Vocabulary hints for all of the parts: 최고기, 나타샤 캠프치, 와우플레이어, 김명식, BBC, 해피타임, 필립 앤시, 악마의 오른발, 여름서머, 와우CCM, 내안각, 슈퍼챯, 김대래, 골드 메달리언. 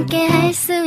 함께 할 수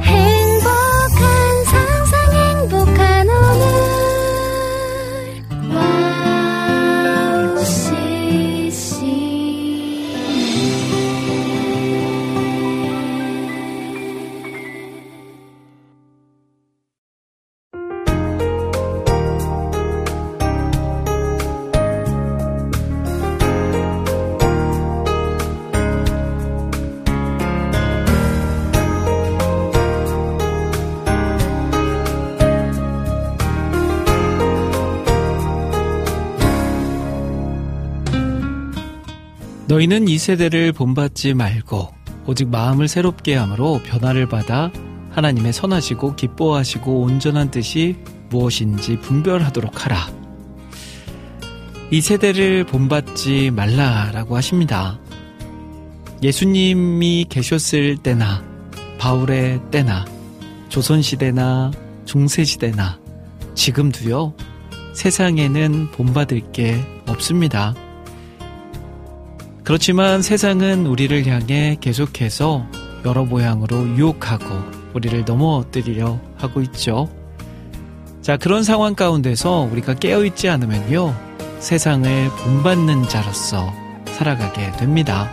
행복한 상상 행복한 오늘 와우 CCM. 너희는 이 세대를 본받지 말고 오직 마음을 새롭게 함으로 변화를 받아 하나님의 선하시고 기뻐하시고 온전한 뜻이 무엇인지 분별하도록 하라. 이 세대를 본받지 말라라고 하십니다. 예수님이 계셨을 때나 바울의 때나 조선시대나 중세시대나 지금도요, 세상에는 본받을 게 없습니다. 그렇지만 세상은 우리를 향해 계속해서 여러 모양으로 유혹하고 우리를 넘어뜨리려 하고 있죠. 자, 그런 상황 가운데서 우리가 깨어있지 않으면요, 세상을 본받는 자로서 살아가게 됩니다.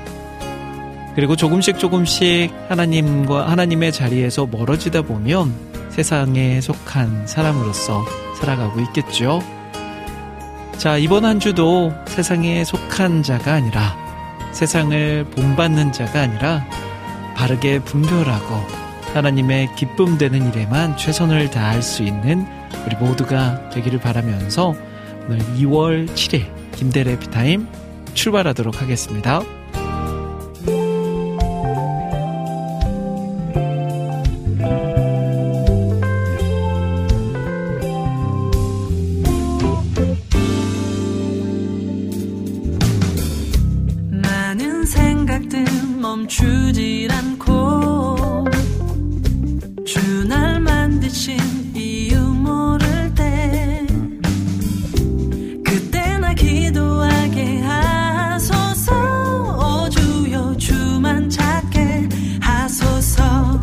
그리고 조금씩 하나님과 하나님의 자리에서 멀어지다 보면 세상에 속한 사람으로서 살아가고 있겠죠. 자, 이번 한 주도 세상에 속한 자가 아니라, 세상을 본받는 자가 아니라 바르게 분별하고 하나님의 기쁨 되는 일에만 최선을 다할 수 있는 우리 모두가 되기를 바라면서 오늘 2월 7일 김대래 해피타임 출발하도록 하겠습니다. 멈추질 않고 주 날 만드신 이유 모를 때 그때나 기도하게 하소서. 주여 주만 찾게 하소서.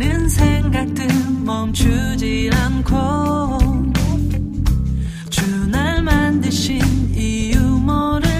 많은 생각들 멈추질 않고 주 날 만드신 이유 모를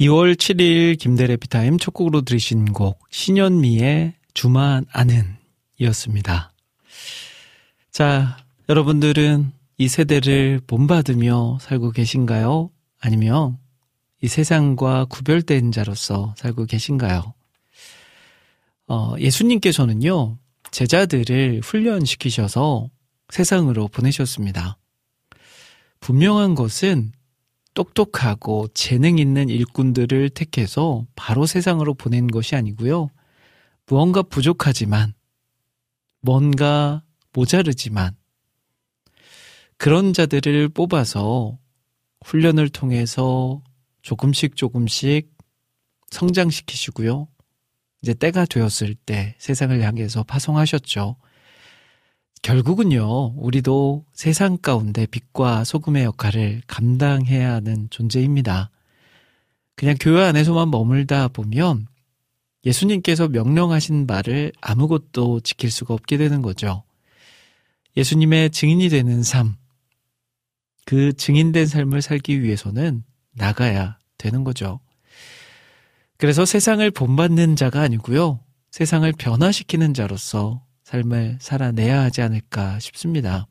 2월 7일 김대래 해피타임 첫 곡으로 들으신 곡 신현미의 주만 아는 이었습니다. 자, 여러분들은 이 세대를 본받으며 살고 계신가요? 아니면 이 세상과 구별된 자로서 살고 계신가요? 예수님께서는요, 제자들을 훈련시키셔서 세상으로 보내셨습니다. 분명한 것은 똑똑하고 재능 있는 일꾼들을 택해서 바로 세상으로 보낸 것이 아니고요. 무언가 부족하지만, 뭔가 모자르지만 그런 자들을 뽑아서 훈련을 통해서 조금씩 성장시키시고요. 이제 때가 되었을 때 세상을 향해서 파송하셨죠. 결국은요, 우리도 세상 가운데 빛과 소금의 역할을 감당해야 하는 존재입니다. 그냥 교회 안에서만 머물다 보면 예수님께서 명령하신 말을 아무것도 지킬 수가 없게 되는 거죠. 예수님의 증인이 되는 삶, 그 증인된 삶을 살기 위해서는 나가야 되는 거죠. 그래서 세상을 본받는 자가 아니고요, 세상을 변화시키는 자로서 삶을 살아내야 하지 않을까 싶습니다.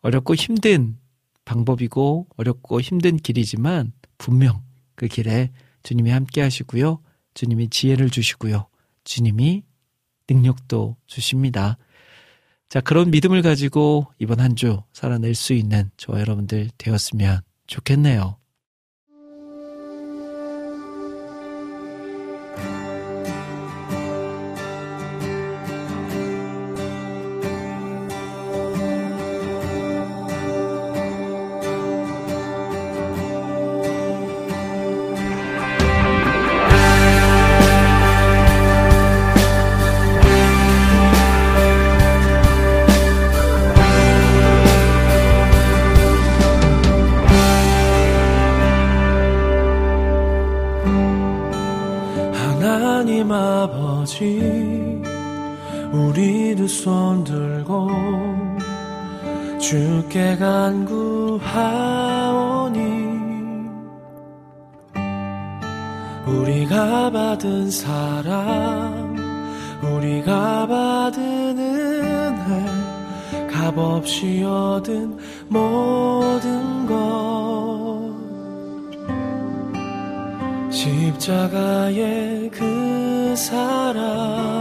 어렵고 힘든 방법이고 어렵고 힘든 길이지만 분명 그 길에 주님이 함께 하시고요, 주님이 지혜를 주시고요, 주님이 능력도 주십니다. 자, 그런 믿음을 가지고 이번 한 주 살아낼 수 있는 저와 여러분들 되었으면 좋겠네요. 우리도 손들고 주께 간구하오니 우리가 받은 사랑 우리가 받은 은혜 값없이 얻은 모든 것 십자가의 그 사랑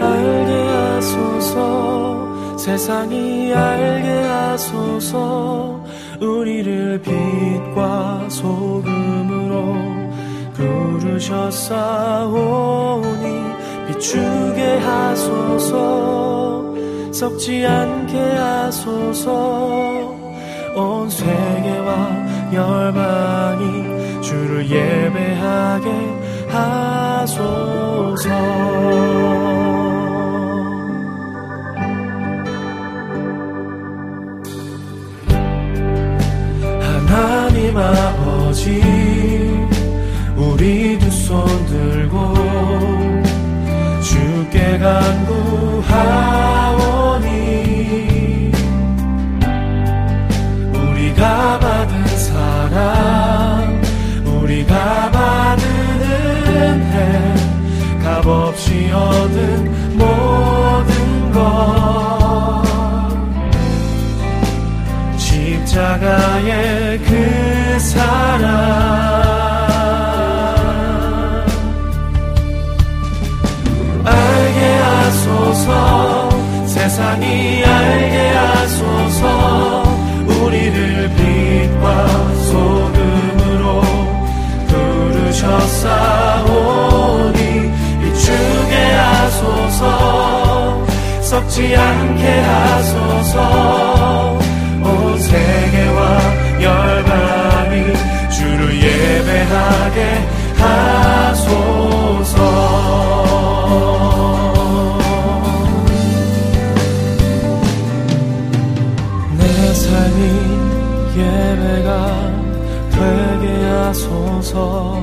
알게 하소서 세상이 알게 하소서 우리를 빛과 소금으로 부르셨사오니 비추게 하소서 썩지 않게 하소서 온 세계와 열방이 주를 예배하게 하소서 하나님 아버지 우리 두 손 들고 주께 간구하오니 우리가 받은 사랑 우리가 받은 은혜 값없이 얻은 모든 것 십자가의 그 사랑 알게 하소서 세상이 알게 하소서 우리를 빛과 소금으로 부르셨사오니 비추게 하소서 썩지 않게 하소서 온 세계와 열방이 주를 예배하게 하소서 내 삶이 예배가 되게 하소서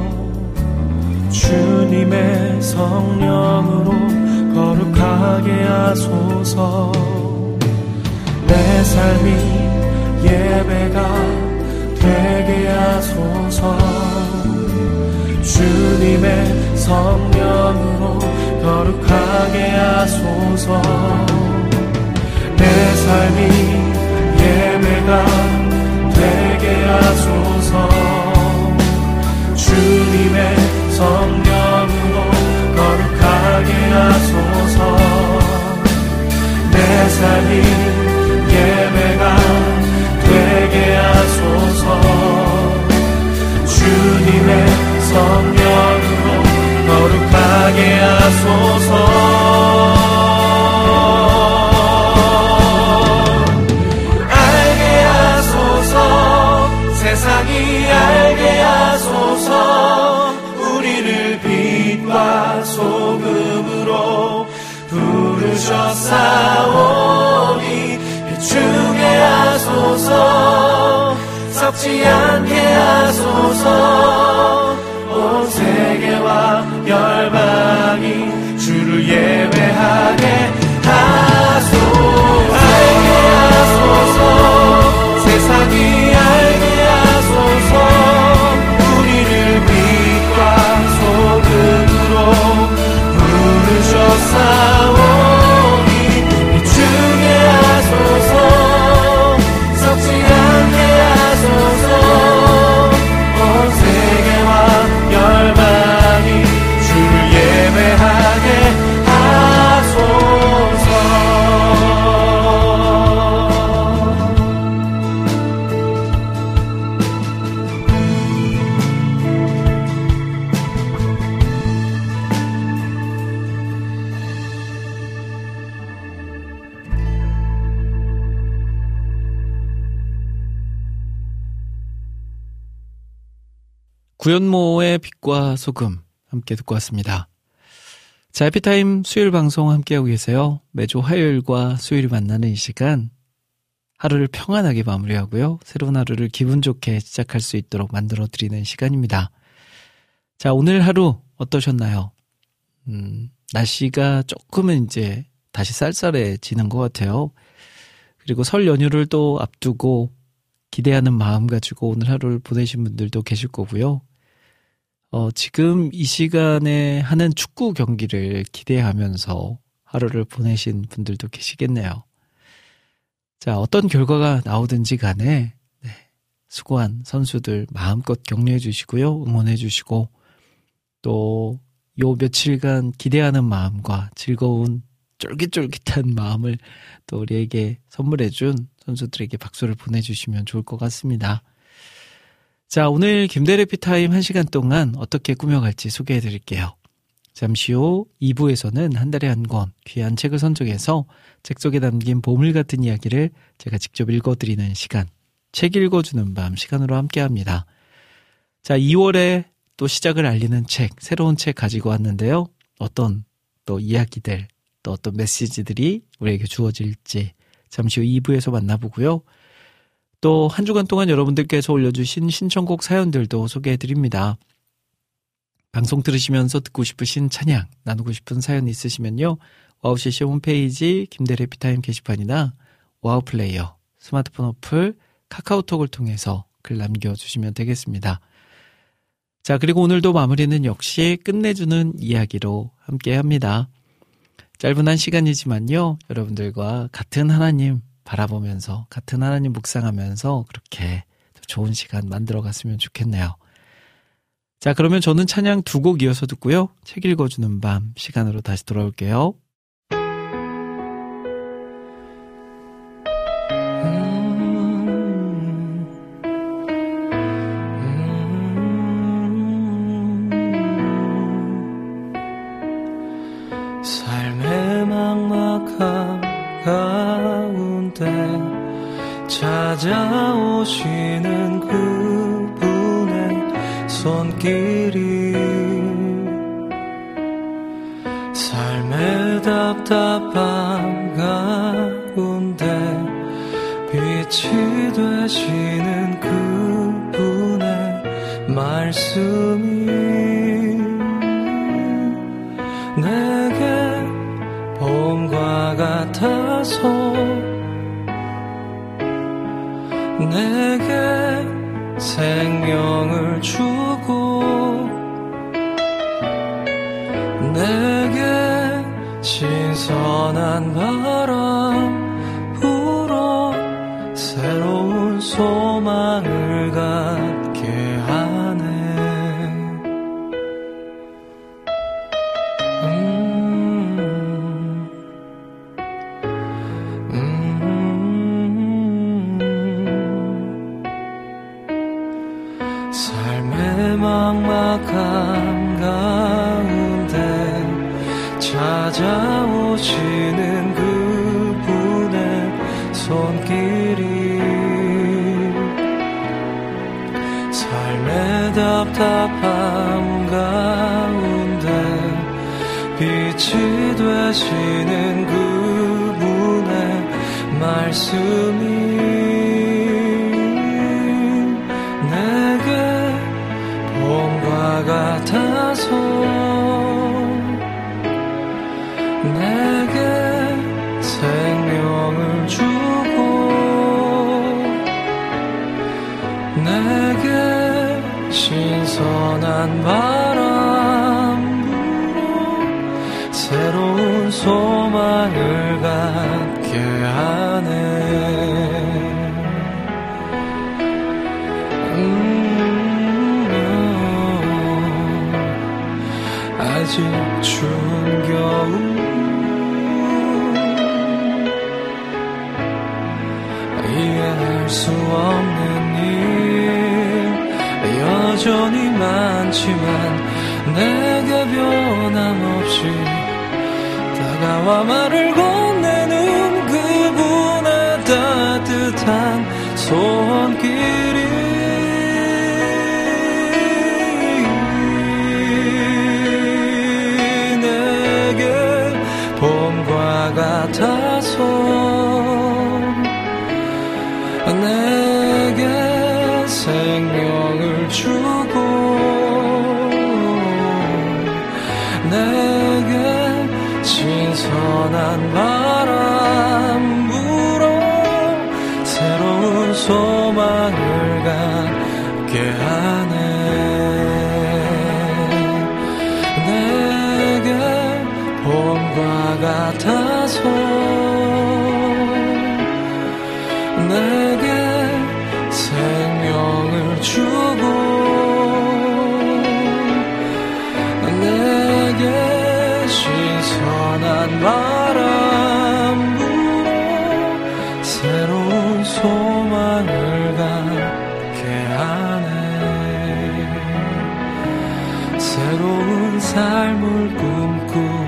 주님의 성령으로 거룩하게 하소서 내 삶이 예배가 되게 하소서. 주님의 성령으로 거룩하게 하소서. 내 삶이 예배가 되게 하소서. 주님의 성령으로 거룩하게 하소서. 내 삶이 예배가 되게 하소서. 주님의 성령으로 거룩하게 하소서. 세상이 알게 하소서. 우리를 빛과 소금으로 부르셨사오니 비추게 하소서. 썩지 않게 하소서. 온 세계와 열방이 주를 예배하게 하소서. 알게 하소서. 세상이 사오니 비추게 하소서. 썩지 않게 하소서. 온 세계와 열방이 주를 예배하게 구연모의 빛과 소금 함께 듣고 왔습니다. 자, 해피타임 수요일 방송 함께하고 계세요. 매주 화요일과 수요일이 만나는 이 시간, 하루를 평안하게 마무리하고요, 새로운 하루를 기분 좋게 시작할 수 있도록 만들어드리는 시간입니다. 자, 오늘 하루 어떠셨나요? 날씨가 조금은 이제 다시 쌀쌀해지는 것 같아요. 그리고 설 연휴를 또 앞두고 기대하는 마음 가지고 오늘 하루를 보내신 분들도 계실 거고요. 지금 이 시간에 하는 축구 경기를 기대하면서 하루를 보내신 분들도 계시겠네요. 자, 어떤 결과가 나오든지 간에 수고한 선수들 마음껏 격려해 주시고요. 응원해 주시고, 또 요 며칠간 기대하는 마음과 즐거운 쫄깃쫄깃한 마음을 또 우리에게 선물해 준 선수들에게 박수를 보내주시면 좋을 것 같습니다. 자, 오늘 김대래 해피타임 1시간 동안 어떻게 꾸며갈지 소개해드릴게요. 잠시 후 2부에서는 한 달에 한 권 귀한 책을 선정해서 책 속에 담긴 보물같은 이야기를 제가 직접 읽어드리는 시간, 책 읽어주는 밤 시간으로 함께합니다. 자, 2월에 또 시작을 알리는 책, 새로운 책 가지고 왔는데요. 어떤 또 이야기들, 또 어떤 메시지들이 우리에게 주어질지 잠시 후 2부에서 만나보고요. 또 한 주간 동안 여러분들께서 올려주신 신청곡 사연들도 소개해드립니다. 방송 들으시면서 듣고 싶으신 찬양, 나누고 싶은 사연 있으시면요, 와우CCM 홈페이지 김대래 해피타임 게시판이나 와우플레이어, 스마트폰 어플, 카카오톡을 통해서 글 남겨주시면 되겠습니다. 자, 그리고 오늘도 마무리는 역시 끝내주는 이야기로 함께합니다. 짧은 한 시간이지만요, 여러분들과 같은 하나님 바라보면서, 같은 하나님 묵상하면서 그렇게 좋은 시간 만들어갔으면 좋겠네요. 자, 그러면 저는 찬양 2곡 이어서 듣고요, 책 읽어주는 밤 시간으로 다시 돌아올게요. 찾아오시는 그분의 손길이 삶의 답답함 가운데 빛이 되시는 그분의 말씀이 내게 봄과 같아서 내게 생명을 주고 내게 신선한 바람 불어 새로운 소망을 갖게 하네. 막막한 가운데 찾아오시는 그분의 손길이 삶의 답답함 가운데 빛이 되시는 그분의 말씀이 같아서 내게 생명을 주고 내게 신선한 바람 불어 새로운 소망을 갖게 하네. 아직 추운 겨울 이해할 수 없는 일 여전히 많지만 내게 변함없이 다가와 말을 건네는 그분의 따뜻한 손길이 같아서 내게 생명을 주고 내게 신선한 바람 불어 새로운 소망을 갖게 하네. 내게 봄과 같아 내게 생명을 주고 내게 신선한 바람 불어 새로운 소망을 갖게 하네. 새로운 삶을 꿈꾸고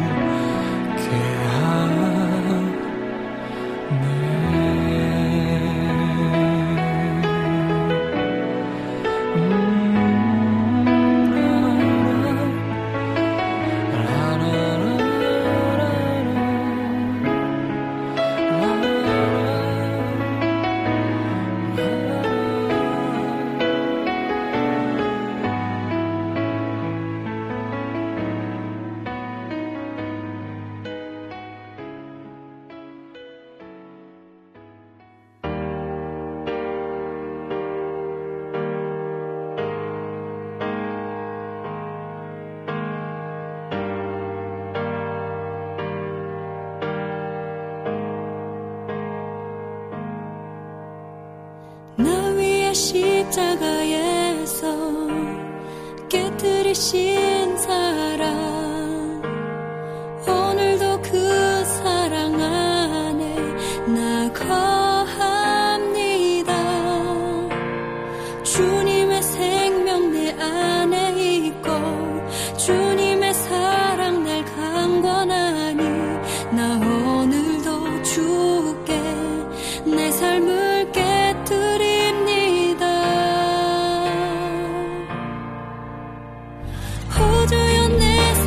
십자가에서 깨뜨리신 사랑 오늘도 그 사랑 안에 나 거합니다. 주님의 생명 내 안에 있고 주님의 사랑 날 강권하니 나 오늘도 주께 내 삶을 깨뜨리 주여 내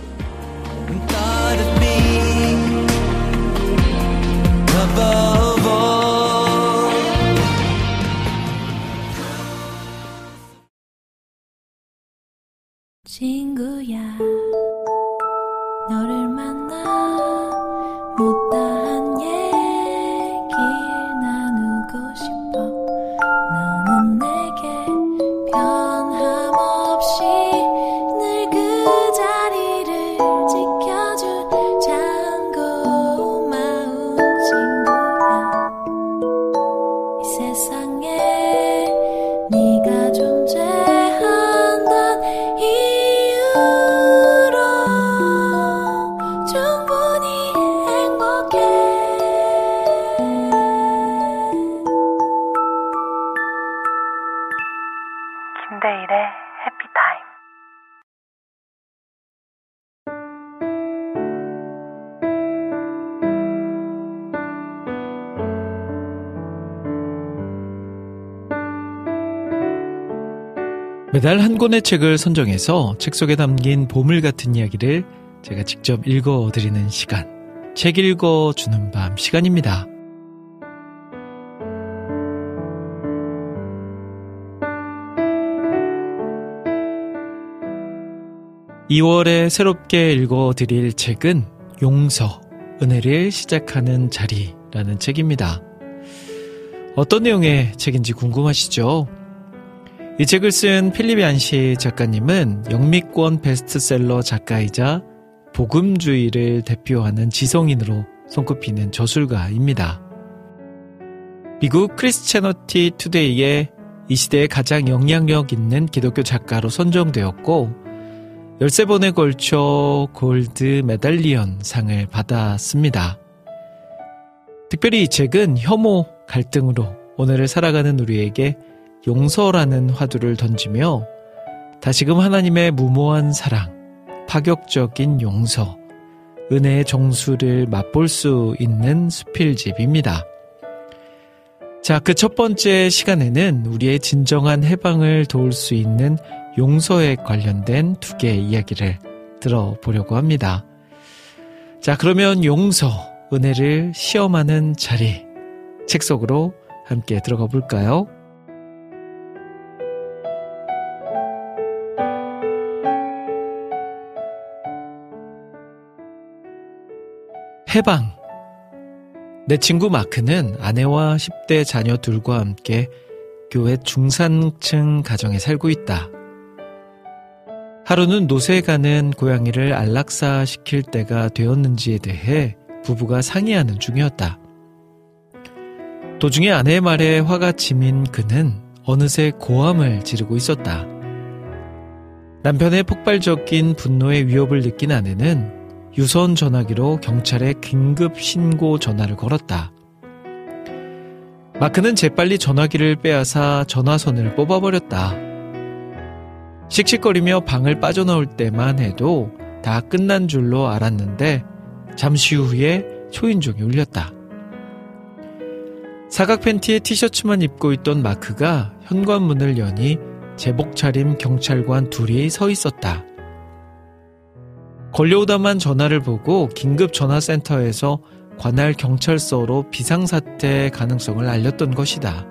친구야 너를 만나 못다한 얘기를 나누고 싶어. 너는 내게 변함없이 늘 그 자리를 지켜줄 참 고마운 친구야. 이 세상에 네가 존재한단 이유 매달 한 권의 책을 선정해서 책 속에 담긴 보물 같은 이야기를 제가 직접 읽어드리는 시간, 책 읽어주는 밤 시간입니다. 이 월에 새롭게 읽어드릴 책은 용서, 은혜를 시작하는 자리라는 책입니다. 어떤 내용의 책인지 궁금하시죠? 이 책을 쓴 필립 앤시 작가님은 영미권 베스트셀러 작가이자 복음주의를 대표하는 지성인으로 손꼽히는 저술가입니다. 미국 크리스채너티 투데이에 이 시대에 가장 영향력 있는 기독교 작가로 선정되었고 13번에 걸쳐 골드 메달리언 상을 받았습니다. 특별히 이 책은 혐오, 갈등으로 오늘을 살아가는 우리에게 용서라는 화두를 던지며 다시금 하나님의 무모한 사랑, 파격적인 용서, 은혜의 정수를 맛볼 수 있는 수필집입니다. 자, 그 첫 번째 시간에는 우리의 진정한 해방을 도울 수 있는 용서에 관련된 두 개의 이야기를 들어보려고 합니다. 자, 그러면 용서, 은혜를 시험하는 자리, 책 속으로 함께 들어가 볼까요? 해방. 내 친구 마크는 아내와 10대 자녀 둘과 함께 교회 중산층 가정에 살고 있다. 하루는 노쇠 가는 고양이를 안락사 시킬 때가 되었는지에 대해 부부가 상의하는 중이었다. 도중에 아내의 말에 화가 치민 그는 어느새 고함을 지르고 있었다. 남편의 폭발적인 분노의 위협을 느낀 아내는 유선 전화기로 경찰에 긴급 신고 전화를 걸었다. 마크는 재빨리 전화기를 빼앗아 전화선을 뽑아버렸다. 씩씩거리며 방을 빠져나올 때만 해도 다 끝난 줄로 알았는데 잠시 후에 초인종이 울렸다. 사각 팬티에 티셔츠만 입고 있던 마크가 현관문을 여니 제복 차림 경찰관 둘이 서 있었다. 걸려오다만 전화를 보고 긴급 전화센터에서 관할 경찰서로 비상사태 가능성을 알렸던 것이다.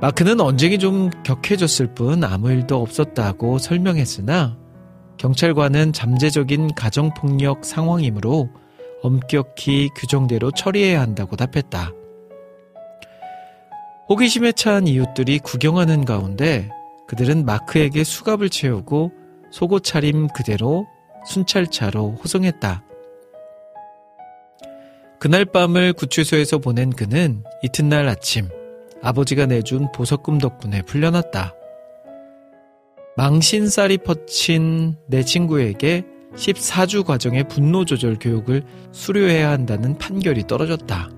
마크는 언쟁이 좀 격해졌을 뿐 아무 일도 없었다고 설명했으나 경찰관은 잠재적인 가정폭력 상황이므로 엄격히 규정대로 처리해야 한다고 답했다. 호기심에 찬 이웃들이 구경하는 가운데 그들은 마크에게 수갑을 채우고 속옷 차림 그대로 순찰차로 호송했다. 그날 밤을 구치소에서 보낸 그는 이튿날 아침 아버지가 내준 보석금 덕분에 풀려났다. 망신살이 퍼친 내 친구에게 14주 과정의 분노조절 교육을 수료해야 한다는 판결이 떨어졌다.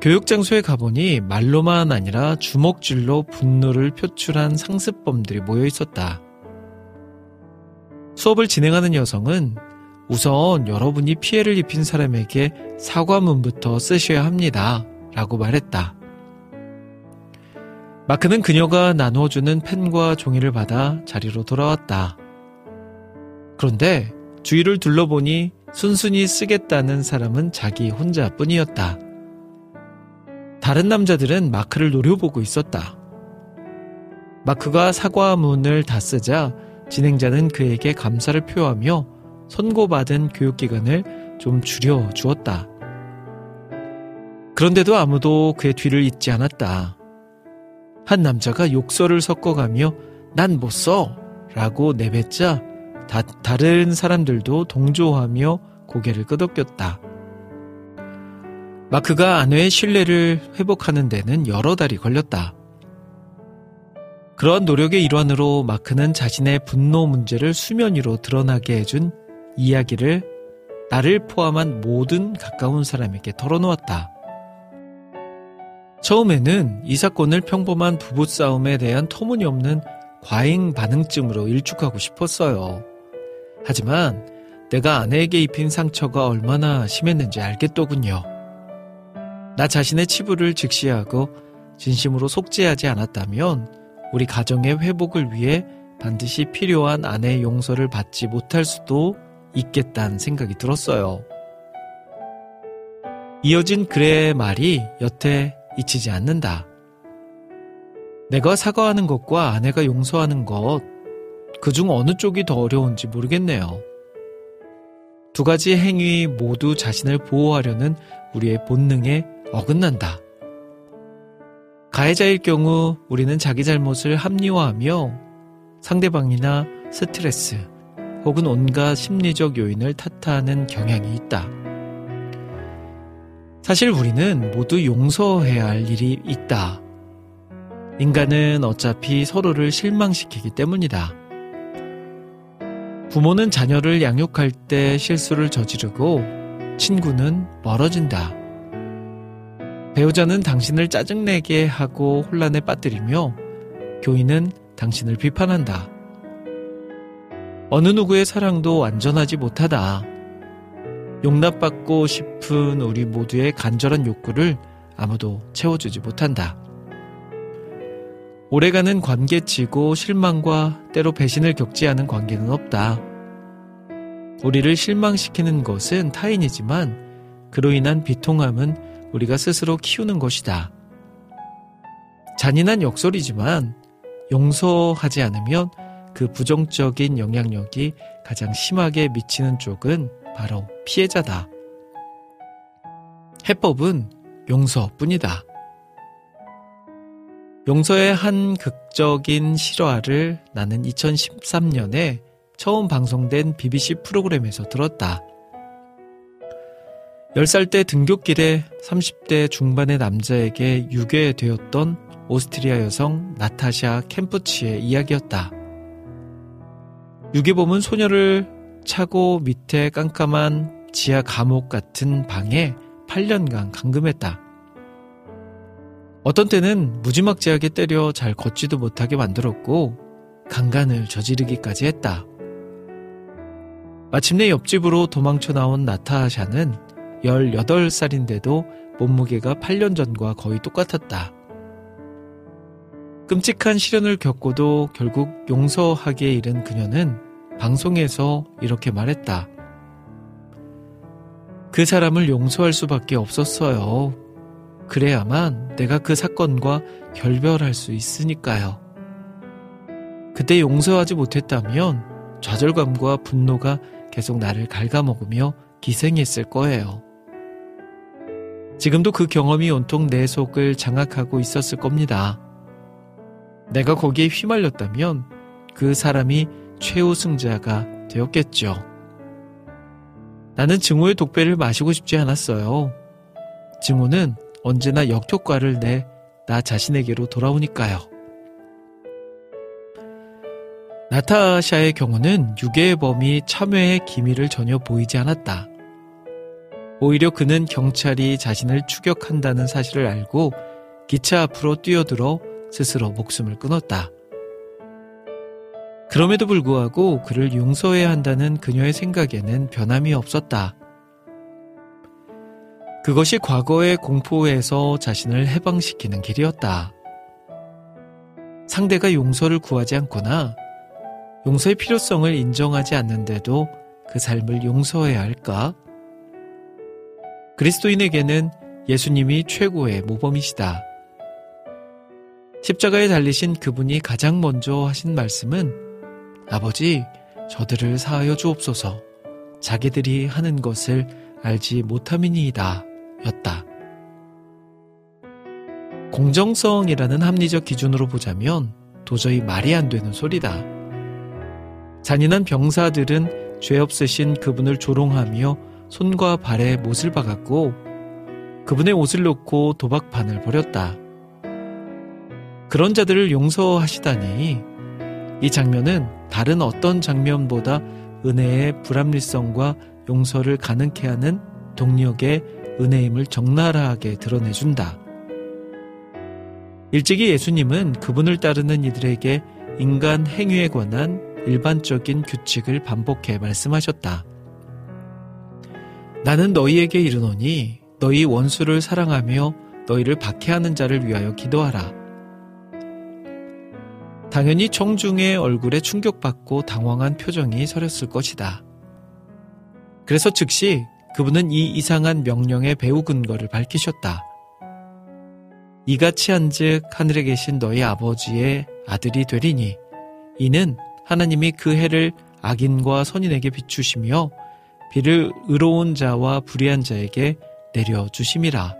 교육장소에 가보니 말로만 아니라 주먹질로 분노를 표출한 상습범들이 모여있었다. 수업을 진행하는 여성은 우선 여러분이 피해를 입힌 사람에게 사과문부터 쓰셔야 합니다. 라고 말했다. 마크는 그녀가 나누어주는 펜과 종이를 받아 자리로 돌아왔다. 그런데 주위를 둘러보니 순순히 쓰겠다는 사람은 자기 혼자뿐이었다. 다른 남자들은 마크를 노려보고 있었다. 마크가 사과문을 다 쓰자 진행자는 그에게 감사를 표하며 선고받은 교육기간을 좀 줄여주었다. 그런데도 아무도 그의 뒤를 잇지 않았다. 한 남자가 욕설을 섞어가며 난 못 써! 라고 내뱉자 다른 사람들도 동조하며 고개를 끄덕였다. 마크가 아내의 신뢰를 회복하는 데는 여러 달이 걸렸다. 그러한 노력의 일환으로 마크는 자신의 분노 문제를 수면 위로 드러나게 해준 이야기를 나를 포함한 모든 가까운 사람에게 털어놓았다. 처음에는 이 사건을 평범한 부부싸움에 대한 터무니없는 과잉 반응증으로 일축하고 싶었어요. 하지만 내가 아내에게 입힌 상처가 얼마나 심했는지 알겠더군요. 나 자신의 치부를 직시하고 진심으로 속죄하지 않았다면 우리 가정의 회복을 위해 반드시 필요한 아내의 용서를 받지 못할 수도 있겠다는 생각이 들었어요. 이어진 그의 말이 여태 잊히지 않는다. 내가 사과하는 것과 아내가 용서하는 것, 그중 어느 쪽이 더 어려운지 모르겠네요. 두 가지 행위 모두 자신을 보호하려는 우리의 본능에 어긋난다. 가해자일 경우 우리는 자기 잘못을 합리화하며 상대방이나 스트레스 혹은 온갖 심리적 요인을 탓하는 경향이 있다. 사실 우리는 모두 용서해야 할 일이 있다. 인간은 어차피 서로를 실망시키기 때문이다. 부모는 자녀를 양육할 때 실수를 저지르고 친구는 멀어진다. 배우자는 당신을 짜증내게 하고 혼란에 빠뜨리며 교인은 당신을 비판한다. 어느 누구의 사랑도 완전하지 못하다. 용납받고 싶은 우리 모두의 간절한 욕구를 아무도 채워주지 못한다. 오래가는 관계치고 실망과 때로 배신을 겪지 않은 관계는 없다. 우리를 실망시키는 것은 타인이지만 그로 인한 비통함은 우리가 스스로 키우는 것이다. 잔인한 역설이지만 용서하지 않으면 그 부정적인 영향력이 가장 심하게 미치는 쪽은 바로 피해자다. 해법은 용서뿐이다. 용서의 한 극적인 실화를 나는 2013년에 처음 방송된 BBC 프로그램에서 들었다. 10살 때 등굣길에 30대 중반의 남자에게 유괴되었던 오스트리아 여성 나타샤 캠프치의 이야기였다. 유괴범은 소녀를 차고 밑에 깜깜한 지하 감옥 같은 방에 8년간 감금했다. 어떤 때는 무지막지하게 때려 잘 걷지도 못하게 만들었고 강간을 저지르기까지 했다. 마침내 옆집으로 도망쳐 나온 나타샤는 18살인데도 몸무게가 8년 전과 거의 똑같았다. 끔찍한 시련을 겪고도 결국 용서하기에 이른 그녀는 방송에서 이렇게 말했다. 그 사람을 용서할 수밖에 없었어요. 그래야만 내가 그 사건과 결별할 수 있으니까요. 그때 용서하지 못했다면 좌절감과 분노가 계속 나를 갉아먹으며 기생했을 거예요. 지금도 그 경험이 온통 내 속을 장악하고 있었을 겁니다. 내가 거기에 휘말렸다면 그 사람이 최우승자가 되었겠죠. 나는 증오의 독배를 마시고 싶지 않았어요. 증오는 언제나 역효과를 내 나 자신에게로 돌아오니까요. 나타샤의 경우는 유괴의 범이 참회의 기미를 전혀 보이지 않았다. 오히려 그는 경찰이 자신을 추격한다는 사실을 알고 기차 앞으로 뛰어들어 스스로 목숨을 끊었다. 그럼에도 불구하고 그를 용서해야 한다는 그녀의 생각에는 변함이 없었다. 그것이 과거의 공포에서 자신을 해방시키는 길이었다. 상대가 용서를 구하지 않거나 용서의 필요성을 인정하지 않는데도 그 삶을 용서해야 할까? 그리스도인에게는 예수님이 최고의 모범이시다. 십자가에 달리신 그분이 가장 먼저 하신 말씀은 아버지, 저들을 사하여 주옵소서, 자기들이 하는 것을 알지 못함이니이다 였다. 공정성이라는 합리적 기준으로 보자면 도저히 말이 안 되는 소리다. 잔인한 병사들은 죄 없으신 그분을 조롱하며 손과 발에 못을 박았고 그분의 옷을 놓고 도박판을 벌였다. 그런 자들을 용서하시다니, 이 장면은 다른 어떤 장면보다 은혜의 불합리성과 용서를 가능케 하는 동력의 은혜임을 적나라하게 드러내준다. 일찍이 예수님은 그분을 따르는 이들에게 인간 행위에 관한 일반적인 규칙을 반복해 말씀하셨다. 나는 너희에게 이르노니 너희 원수를 사랑하며 너희를 박해하는 자를 위하여 기도하라. 당연히 청중의 얼굴에 충격받고 당황한 표정이 서렸을 것이다. 그래서 즉시 그분은 이 이상한 명령의 배후 근거를 밝히셨다. 이같이 한즉 하늘에 계신 너희 아버지의 아들이 되리니 이는 하나님이 그 해를 악인과 선인에게 비추시며 비를 의로운 자와 불의한 자에게 내려주심이라.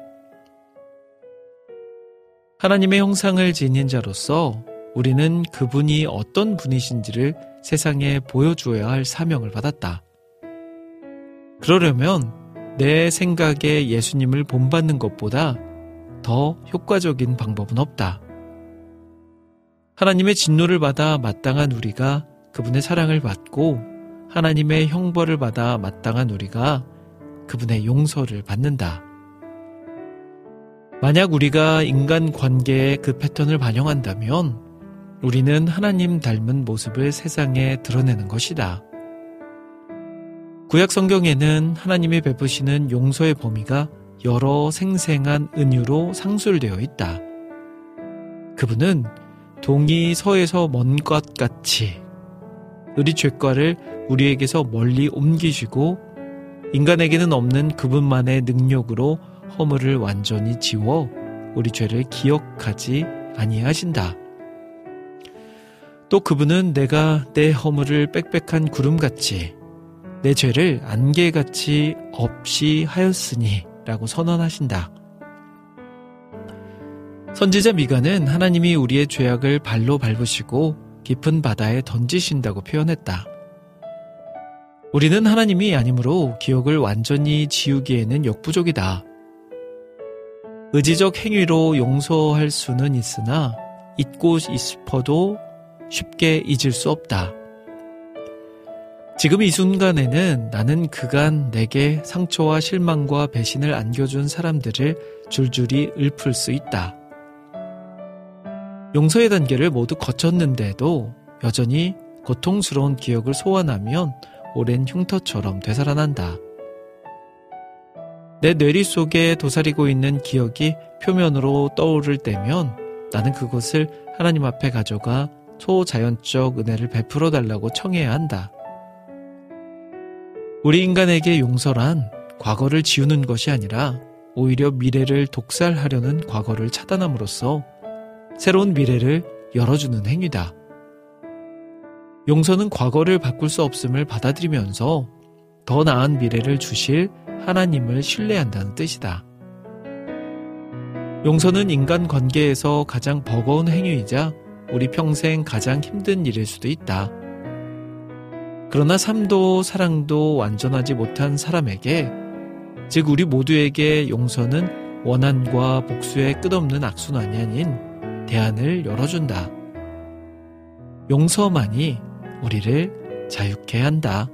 하나님의 형상을 지닌 자로서 우리는 그분이 어떤 분이신지를 세상에 보여주어야 할 사명을 받았다. 그러려면 내 생각에 예수님을 본받는 것보다 더 효과적인 방법은 없다. 하나님의 진노를 받아 마땅한 우리가 그분의 사랑을 받고 하나님의 형벌을 받아 마땅한 우리가 그분의 용서를 받는다. 만약 우리가 인간 관계의 그 패턴을 반영한다면 우리는 하나님 닮은 모습을 세상에 드러내는 것이다. 구약 성경에는 하나님이 베푸시는 용서의 범위가 여러 생생한 은유로 상술되어 있다. 그분은 동이 서에서 먼 것 같이 우리 죄과를 우리에게서 멀리 옮기시고 인간에게는 없는 그분만의 능력으로 허물을 완전히 지워 우리 죄를 기억하지 아니하신다. 또 그분은 내가 내 허물을 빽빽한 구름같이 내 죄를 안개같이 없이 하였으니 라고 선언하신다. 선지자 미가는 하나님이 우리의 죄악을 발로 밟으시고 깊은 바다에 던지신다고 표현했다. 우리는 하나님이 아니므로 기억을 완전히 지우기에는 역부족이다. 의지적 행위로 용서할 수는 있으나 잊고 싶어도 쉽게 잊을 수 없다. 지금 이 순간에는 나는 그간 내게 상처와 실망과 배신을 안겨준 사람들을 줄줄이 읊을 수 있다. 용서의 단계를 모두 거쳤는데도 여전히 고통스러운 기억을 소환하면 오랜 흉터처럼 되살아난다. 내 뇌리 속에 도사리고 있는 기억이 표면으로 떠오를 때면 나는 그것을 하나님 앞에 가져가 초자연적 은혜를 베풀어 달라고 청해야 한다. 우리 인간에게 용서란 과거를 지우는 것이 아니라 오히려 미래를 독살하려는 과거를 차단함으로써 새로운 미래를 열어주는 행위다. 용서는 과거를 바꿀 수 없음을 받아들이면서 더 나은 미래를 주실 하나님을 신뢰한다는 뜻이다. 용서는 인간관계에서 가장 버거운 행위이자 우리 평생 가장 힘든 일일 수도 있다. 그러나 삶도 사랑도 완전하지 못한 사람에게, 즉 우리 모두에게 용서는 원한과 복수의 끝없는 악순환이 아닌 대안을 열어준다. 용서만이 우리를 자유케 한다.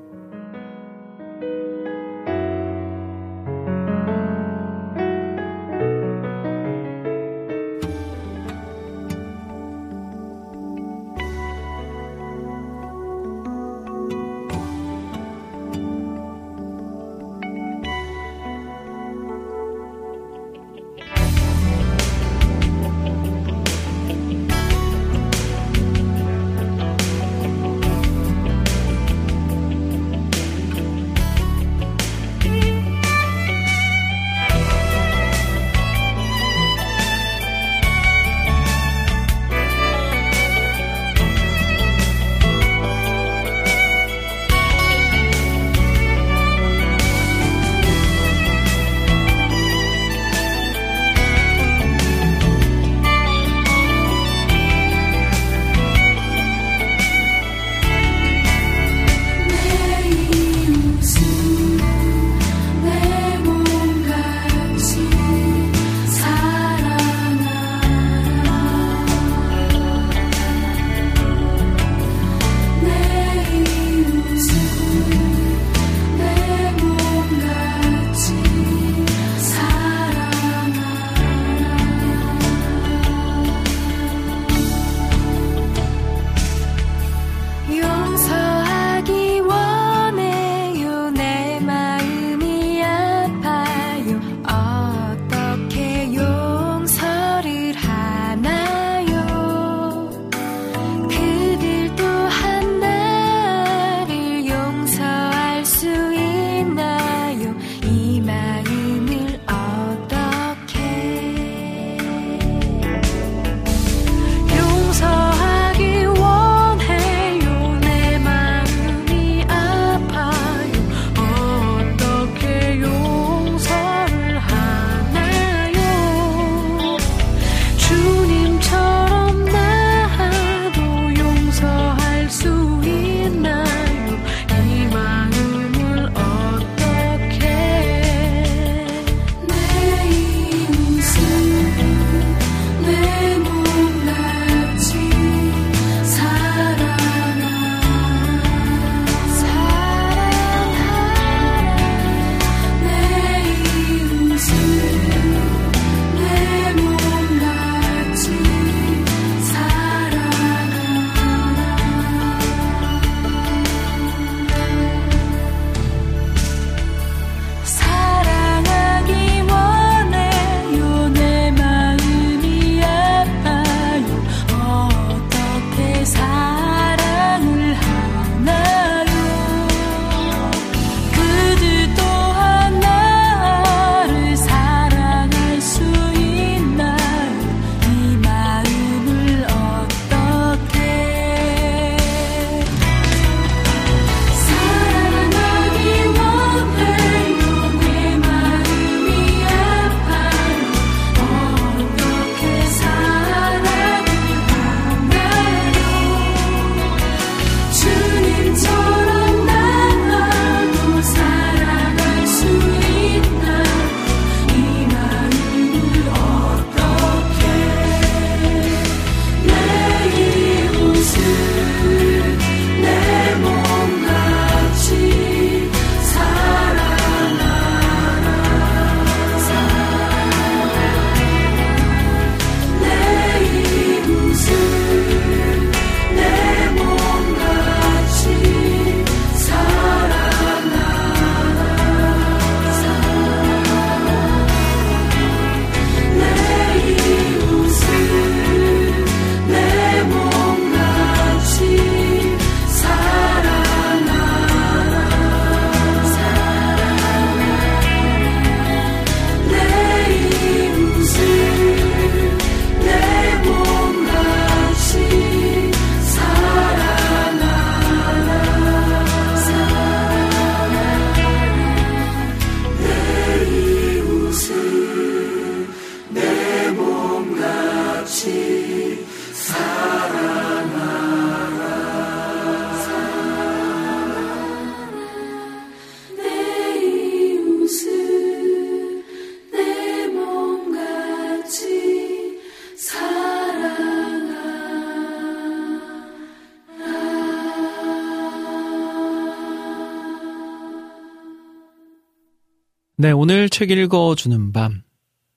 네, 오늘 책 읽어주는 밤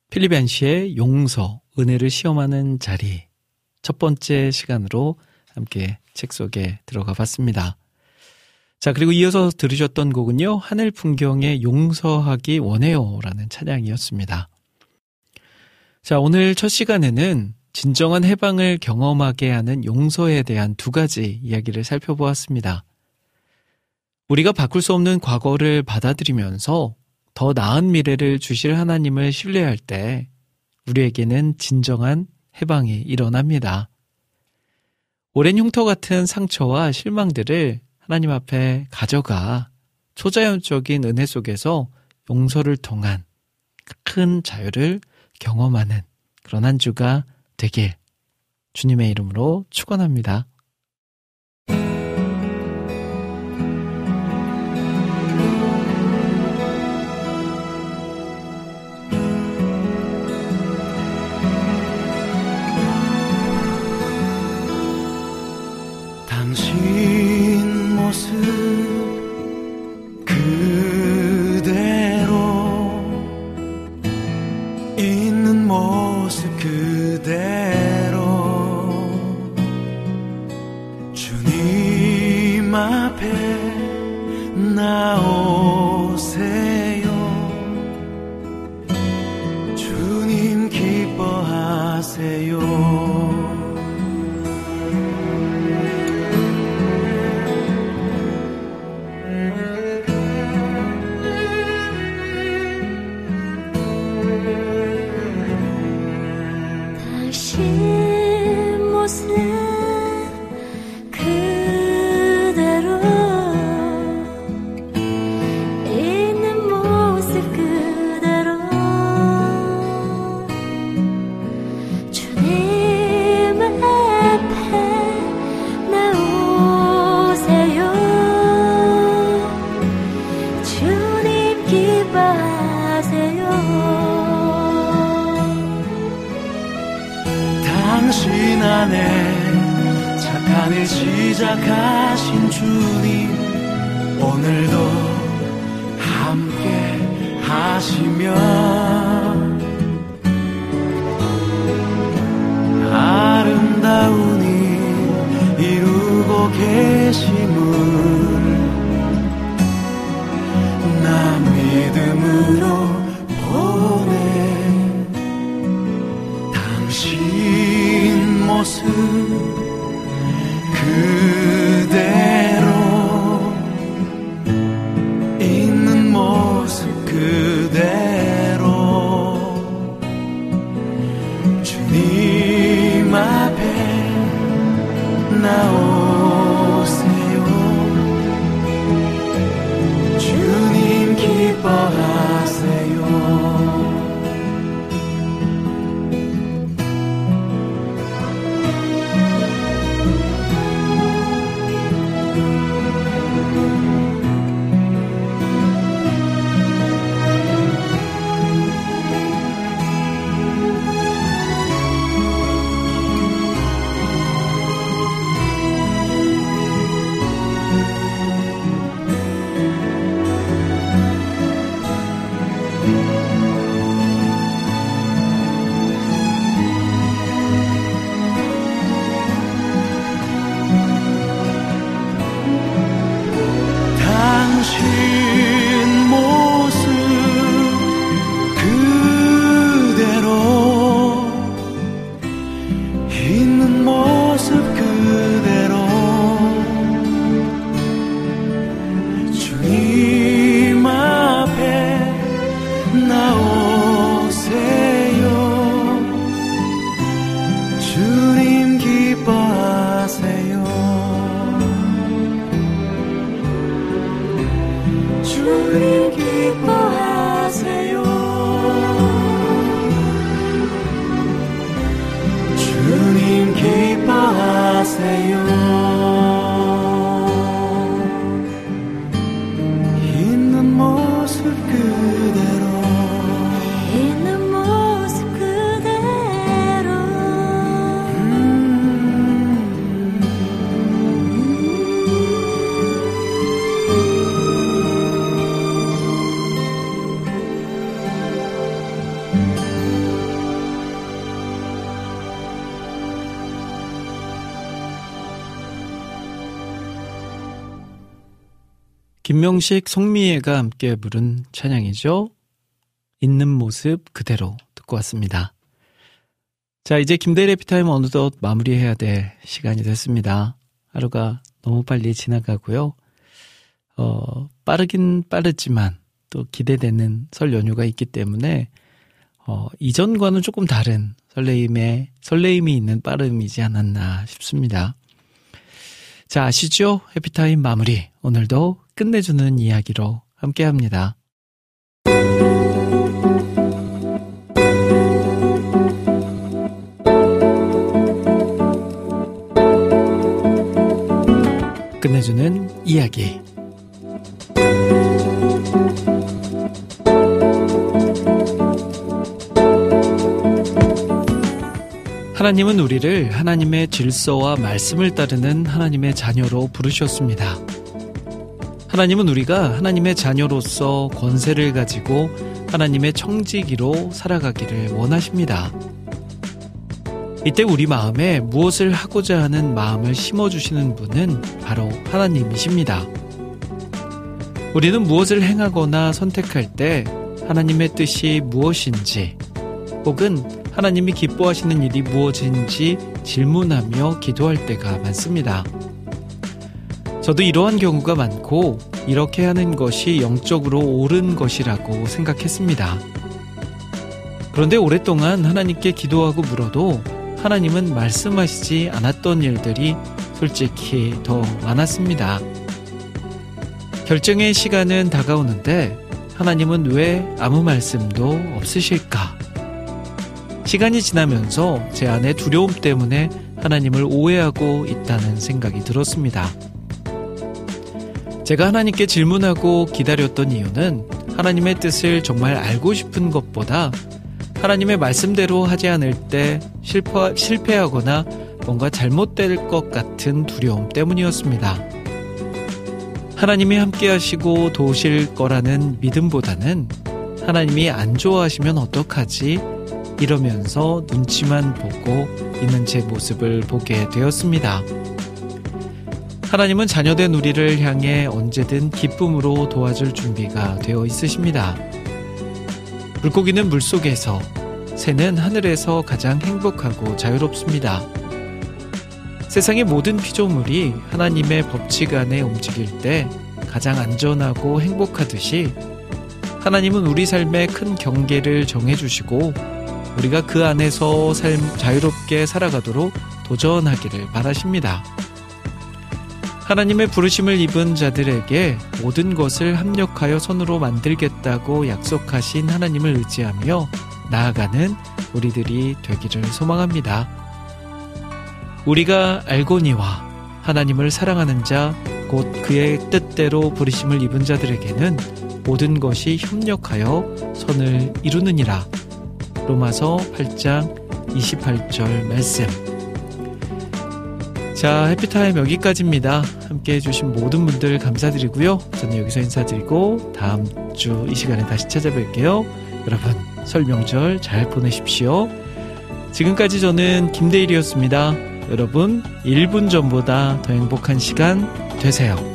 필립 앤시의 용서, 은혜를 시험하는 자리 첫 번째 시간으로 함께 책 속에 들어가 봤습니다. 자, 그리고 이어서 들으셨던 곡은요, 하늘 풍경에 용서하기 원해요 라는 찬양이었습니다. 자, 오늘 첫 시간에는 진정한 해방을 경험하게 하는 용서에 대한 두 가지 이야기를 살펴보았습니다. 우리가 바꿀 수 없는 과거를 받아들이면서 더 나은 미래를 주실 하나님을 신뢰할 때 우리에게는 진정한 해방이 일어납니다. 오랜 흉터 같은 상처와 실망들을 하나님 앞에 가져가 초자연적인 은혜 속에서 용서를 통한 큰 자유를 경험하는 그런 한 주가 되길 주님의 이름으로 축원합니다. 당신 모습 그대로 있는 모습 그대로 주님 앞에 나오세요. 주님 기뻐하세요. 착한 일 시작하신 주님 오늘도 함께 하시며 아름다운 일 이루고 계심을 나 믿음으로 보내. 당신 모습 그대로 있는 모습 그대로 주님 앞에 나오세요. 주님 기뻐하세요. 김명식, 송미애가 함께 부른 찬양이죠. 있는 모습 그대로 듣고 왔습니다. 자, 이제 김대일의 해피타임 어느덧 마무리해야 될 시간이 됐습니다. 하루가 너무 빨리 지나가고요. 빠르긴 빠르지만 또 기대되는 설 연휴가 있기 때문에 이전과는 조금 다른 설레임이 있는 빠름이지 않았나 싶습니다. 자, 아시죠? 해피타임 마무리, 오늘도 끝내주는 이야기로 함께합니다. 끝내주는 이야기. 하나님은 우리를 하나님의 질서와 말씀을 따르는 하나님의 자녀로 부르셨습니다. 하나님은 우리가 하나님의 자녀로서 권세를 가지고 하나님의 청지기로 살아가기를 원하십니다. 이때 우리 마음에 무엇을 하고자 하는 마음을 심어주시는 분은 바로 하나님이십니다. 우리는 무엇을 행하거나 선택할 때 하나님의 뜻이 무엇인지, 혹은 하나님이 기뻐하시는 일이 무엇인지 질문하며 기도할 때가 많습니다. 저도 이러한 경우가 많고, 이렇게 하는 것이 영적으로 옳은 것이라고 생각했습니다. 그런데 오랫동안 하나님께 기도하고 물어도 하나님은 말씀하시지 않았던 일들이 솔직히 더 많았습니다. 결정의 시간은 다가오는데 하나님은 왜 아무 말씀도 없으실까? 시간이 지나면서 제 안의 두려움 때문에 하나님을 오해하고 있다는 생각이 들었습니다. 제가 하나님께 질문하고 기다렸던 이유는 하나님의 뜻을 정말 알고 싶은 것보다 하나님의 말씀대로 하지 않을 때 실패하거나 뭔가 잘못될 것 같은 두려움 때문이었습니다. 하나님이 함께 하시고 도우실 거라는 믿음보다는 하나님이 안 좋아하시면 어떡하지? 이러면서 눈치만 보고 있는 제 모습을 보게 되었습니다. 하나님은 자녀된 우리를 향해 언제든 기쁨으로 도와줄 준비가 되어 있으십니다. 물고기는 물속에서, 새는 하늘에서 가장 행복하고 자유롭습니다. 세상의 모든 피조물이 하나님의 법칙 안에 움직일 때 가장 안전하고 행복하듯이, 하나님은 우리 삶에 큰 경계를 정해주시고 우리가 그 안에서 자유롭게 살아가도록 도전하기를 바라십니다. 하나님의 부르심을 입은 자들에게 모든 것을 합력하여 선으로 만들겠다고 약속하신 하나님을 의지하며 나아가는 우리들이 되기를 소망합니다. 우리가 알고니와 하나님을 사랑하는 자, 곧 그의 뜻대로 부르심을 입은 자들에게는 모든 것이 협력하여 선을 이루느니라. 로마서 8장 28절 말씀. 자, 해피타임 여기까지입니다. 함께 해주신 모든 분들 감사드리고요. 저는 여기서 인사드리고 다음 주 이 시간에 다시 찾아뵐게요. 여러분, 설 명절 잘 보내십시오. 지금까지 저는 김대일이었습니다. 여러분, 1분 전보다 더 행복한 시간 되세요.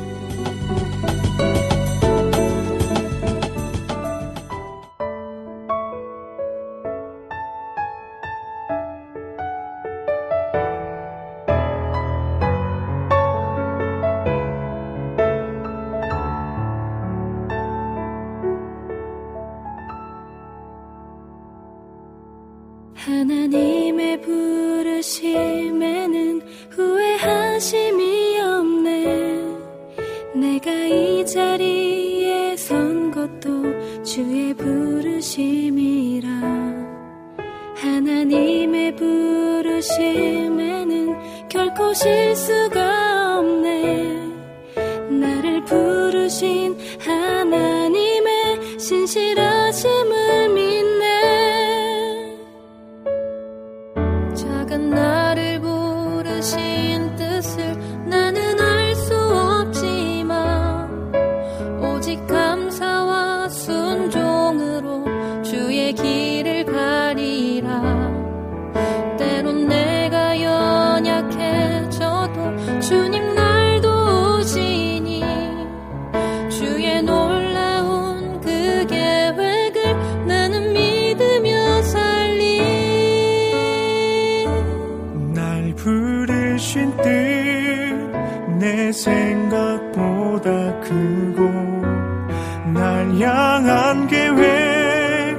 하나님의 부르심에는 후회하심이 없네. 내가 이 자리에 선 것도 주의 부르심이라. 하나님의 부르심에는 결코 실수가 없네. 나를 부르신 하나님의 신실하심을 믿네. 나를 부르신 뜻을 나는 알 수 없지만 오직 감사와 순종으로 주의 길을 가리라. 때론 내가 연약해져도 주님 날 도우시니 주 내 생각보다 크고 날 향한 계획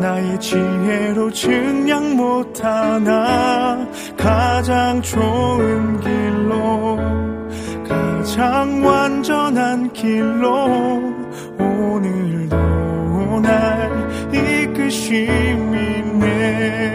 나의 지혜로 증명 못하나 가장 좋은 길로 가장 완전한 길로 오늘도 날 이끄심이네.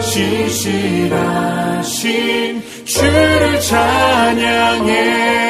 신실하신 주를 찬양해.